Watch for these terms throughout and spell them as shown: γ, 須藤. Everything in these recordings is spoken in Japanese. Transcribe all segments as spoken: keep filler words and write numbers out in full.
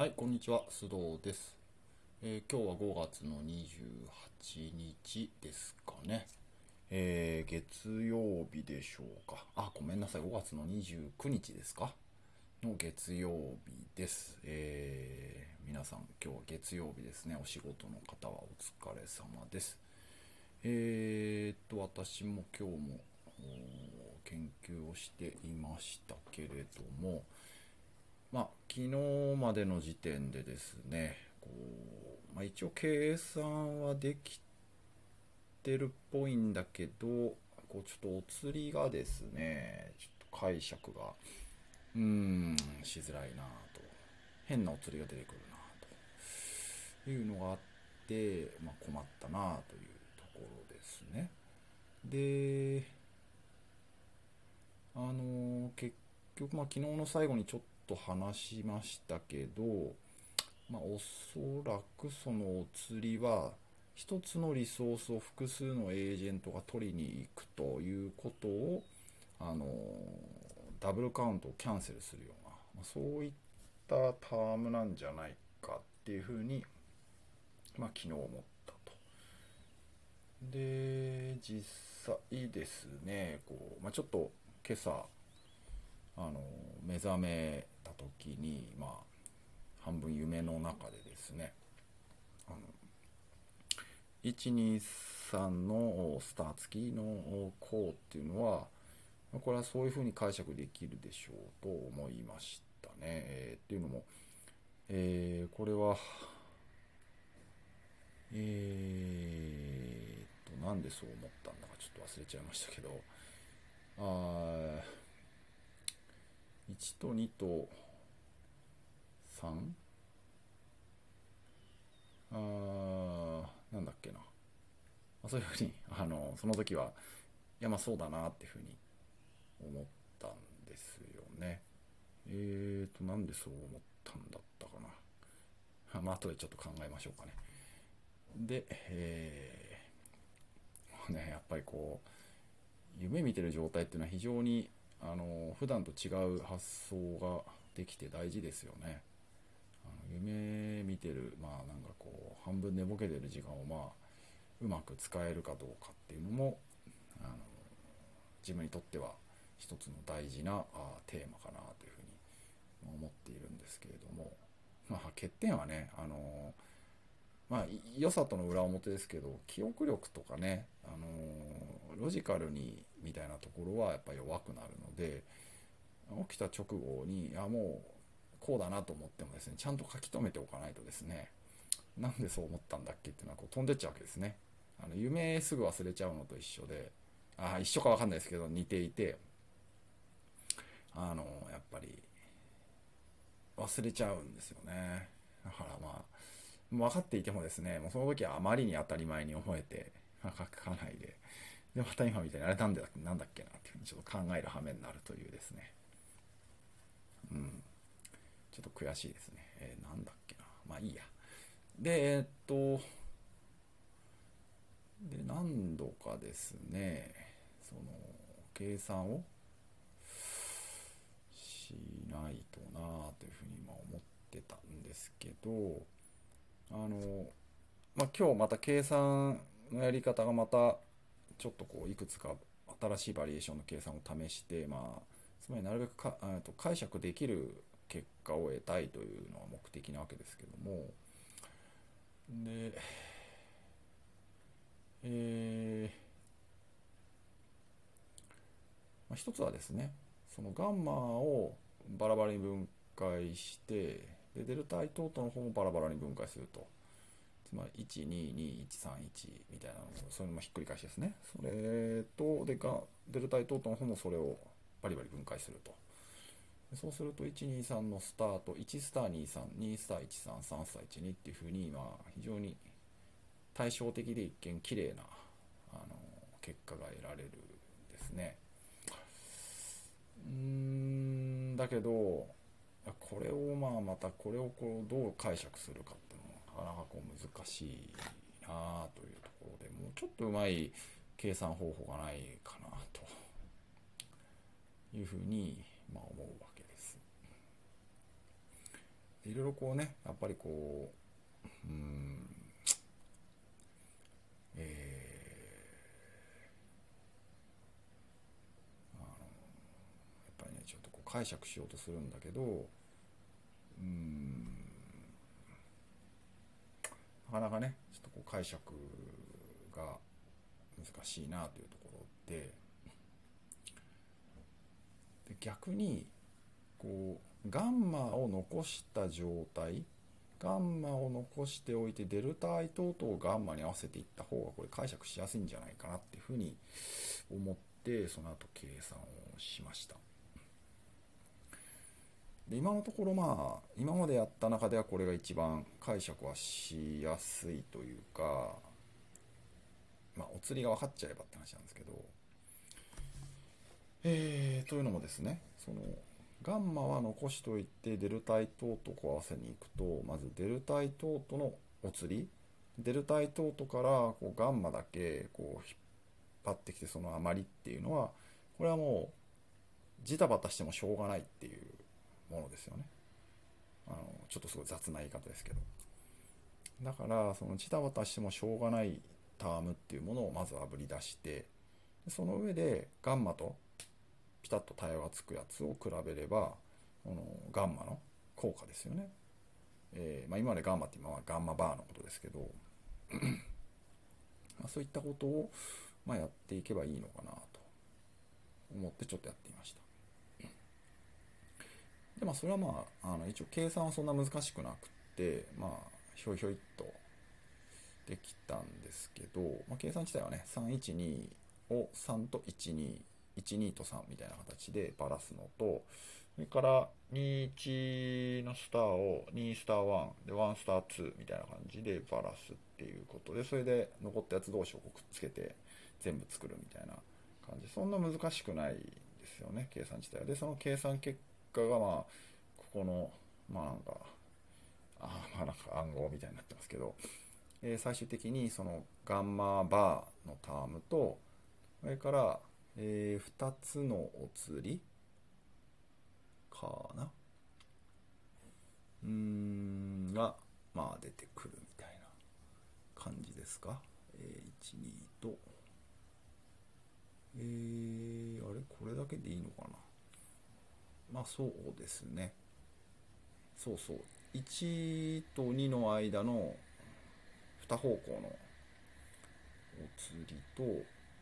はい、こんにちは、須藤です。えー、今日はごがつのにじゅうはちにちですかね。えー、月曜日でしょうか。あ、ごめんなさい、ごがつのにじゅうくにちですか。の月曜日です。えー、皆さん、今日は月曜日ですね。お仕事の方はお疲れ様です。えーっと、私も今日も研究をしていましたけれども、まあ、昨日までの時点でですね、こう、まあ、一応計算はできてるっぽいんだけど、こうちょっとお釣りがですね、ちょっと解釈がうーんしづらいなと、変なお釣りが出てくるなというのがあって、まあ、困ったなというところですね。で、あの結局、まあ、昨日の最後にちょっと話しましたけど、まあ、おそらくそのお釣りは一つのリソースを複数のエージェントが取りに行くということを、あのダブルカウントをキャンセルするような、まあ、そういったタームなんじゃないかっていうふうに、まあ、昨日思ったと。で、実際ですね、こう、まあ、ちょっと今朝あの目覚めた時に、まあ、半分夢の中でですね、あのいちにさんのスター付きの項っていうのは、これはそういうふうに解釈できるでしょうと思いましたね。えー、っていうのも、えー、これはえー、っとなんでそう思ったんだかちょっと忘れちゃいましたけど、あいちとにとさん、あーなんだっけな、そういうふうにあのその時は、いや、まあそうだなっていうふうに思ったんですよね。えーとなんでそう思ったんだったかな、まあ後でちょっと考えましょうかね。で、えー、ね、やっぱりこう夢見てる状態っていうのは非常にあの普段と違う発想ができて大事ですよね。あの夢見てる、まあなんかこう半分寝ぼけてる時間を、まあうまく使えるかどうかっていうのも、あの自分にとっては一つの大事なあテーマかなというふうに思っているんですけれども、まあ欠点はね、あのまあ良さとの裏表ですけど、記憶力とかね、あのロジカルにみたいなところはやっぱり弱くなるので、起きた直後に、あ、もうこうだなと思ってもですね、ちゃんと書き留めておかないとですね、なんでそう思ったんだっけっていうのはこう飛んでっちゃうわけですね。あの夢すぐ忘れちゃうのと一緒で、あ、一緒か分かんないですけど似ていて、あのやっぱり忘れちゃうんですよね。だからまあ分かっていてもですね、もうその時はあまりに当たり前に思えて、書かないで、で、また今みたいに、あれなんだっけなっていうふうにちょっと考える羽目になるというですね。うん。ちょっと悔しいですね。えー、なんだっけな。まあいいや。で、えー、っと、で、何度かですね、その、計算をしないとなぁというふうに今思ってたんですけど、あのまあ、今日また計算のやり方がまたちょっとこういくつか新しいバリエーションの計算を試して、まあ、つまりなるべくかと解釈できる結果を得たいというのが目的なわけですけども、で、えーまあ、一つはですね、そのガンマをバラバラに分解して、でデルタ i 等々の方もバラバラに分解すると、つまりいち、に、に、いち、さん、いちみたいなのを、それもひっくり返しですね。それとでがデルタ i 等々の方もそれをバリバリ分解すると。そうするといち、に、さんのスターといちスターに、さん、にスターいち、さん、さんスターいち、にっていうふうに、まあ非常に対照的で一見綺麗なあの結果が得られるんですね。うーんだけど。これをまあまたこれをこうどう解釈するかっていうのはなかなかこう難しいなというところで、もうちょっとうまい計算方法がないかなというふうにまあ思うわけです。いろいろこうね、やっぱりこう、うーん、えー、あのやっぱりね、ちょっとこう解釈しようとするんだけど、うーん、なかなかね、ちょっとこう解釈が難しいなというところで、で逆にこうガンマを残した状態、ガンマを残しておいてデルタ I 等々をガンマに合わせていった方がこれ解釈しやすいんじゃないかなっていうふうに思って、その後計算をしました。で今のところ、まあ今までやった中ではこれが一番解釈はしやすいというか、まあお釣りが分かっちゃえばって話なんですけど、えー、というのもですね、そのガンマは残しておいてデルタ I 等と合わせにいくと、まずデルタ I 等とのお釣り、デルタ I 等とからこうガンマだけこう引っ張ってきて、その余りっていうのはこれはもうジタバタしてもしょうがないっていうものですよね。あのちょっとすごい雑な言い方ですけど、だからそのジタバタしてもしょうがないタームっていうものをまずあぶり出して、その上でガンマとピタッと対応がつくやつを比べれば、このガンマの効果ですよね。えーまあ、今までガンマって今はガンマバーのことですけど、まあ、そういったことを、まあ、やっていけばいいのかなと思ってちょっとやってみました。でまあそれはまあ、あの一応計算はそんな難しくなくて、まあひょいひょいっとできたんですけど、まあ、計算自体はね、さんいちにをさんといちに、いちにとさんみたいな形でばらすのと、それからにいちのスターをにスターいちでいちスターにみたいな感じでばらすっていうことで、それで残ったやつ同士をくっつけて全部作るみたいな感じ。そんな難しくないですよね、計算自体は。でその計算結果がまあここのまあなんかあまあなんか暗号みたいになってますけど、えー、最終的にそのガンマバーのタームと、それからえー、ふたつのお釣りかな、うーんが、まあ、出てくるみたいな感じですか。えー、いち、にと、えー、あれこれだけでいいのかな。まあそうですね。そうそう。いちとにの間のに方向のお釣りと、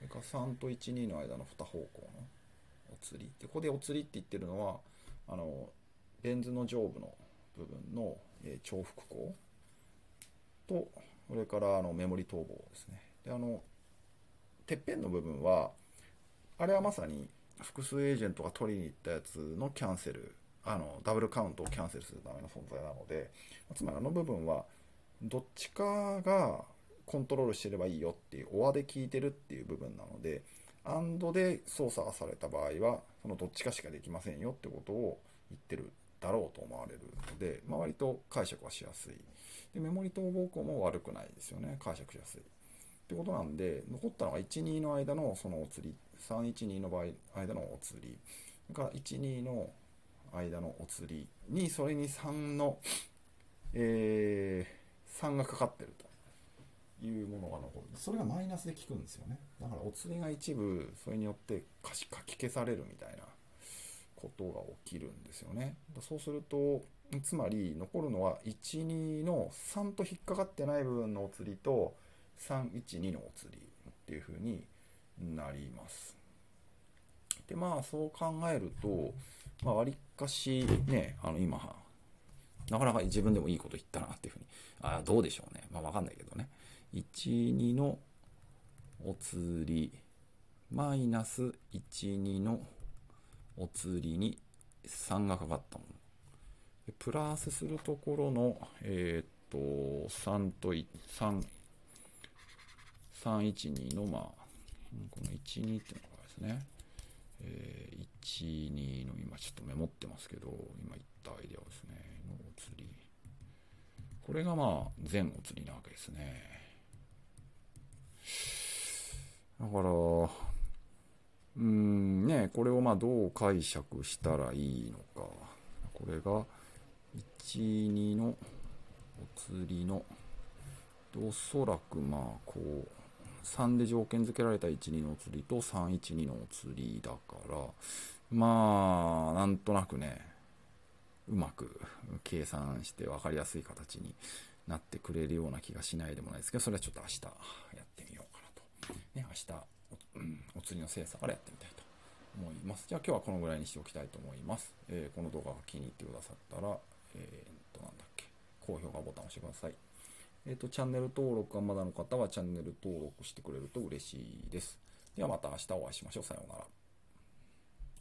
それからさんといち、にの間のに方向のお釣り。でここでお釣りって言ってるのは、あのレンズの上部の部分の、えー、重複項と、それからあのメモリ逃亡ですね。であのてっぺんの部分は、あれはまさに複数エージェントが取りに行ったやつのキャンセル、あのダブルカウントをキャンセルするための存在なので、つまりあの部分はどっちかがコントロールしてればいいよっていう オア で聞いてるっていう部分なので、アンドで操作がされた場合はそのどっちかしかできませんよってことを言ってるだろうと思われるので、まあ、割と解釈はしやすい。でメモリ逃亡項も悪くないですよね、解釈しやすいってことなんで、残ったのがいち、にの間のそのお釣り、さん、いち、にの場合間のお釣り、それからいち、にの間のお釣りに、それにさんの、えー、さんがかかってるというものが残る。それがマイナスで効くんですよね。だからお釣りが一部それによって書き消されるみたいなことが起きるんですよね。そうするとつまり残るのはいち、にのさんと引っかかってない部分のお釣りとさん、いち、にのお釣りっていう風になります。でまあそう考えると、まあ、割かしね、あの今なかなか自分でもいいこと言ったなっていう風に、あどうでしょうね、まあ分かんないけどね、いち、にのお釣りマイナスいち、にのお釣りにさんがかかったもので、プラスするところのえっ、ー、とさんとさん、さんいちにのまあこのいちにっていうのがですね、えー、いちにの今ちょっとメモってますけど、今言ったアイデアですねのお釣り、これがまあ全お釣りなわけですね。だからうーんね、これをまあどう解釈したらいいのか、これがいちにのお釣りの、おそらくまあこうさんで条件付けられたいちにのお釣りとさんいちにのお釣りだから、まあなんとなくね、うまく計算して分かりやすい形になってくれるような気がしないでもないですけど、それはちょっと明日やってみようかなと、ね、明日 お, お釣りの精査からやってみたいと思います。じゃあ今日はこのぐらいにしておきたいと思います、えー、この動画が気に入ってくださったら、えー、となんだっけ高評価ボタンを押してください。えー、とチャンネル登録がまだの方はチャンネル登録してくれると嬉しいです。ではまた明日お会いしましょう。さようなら。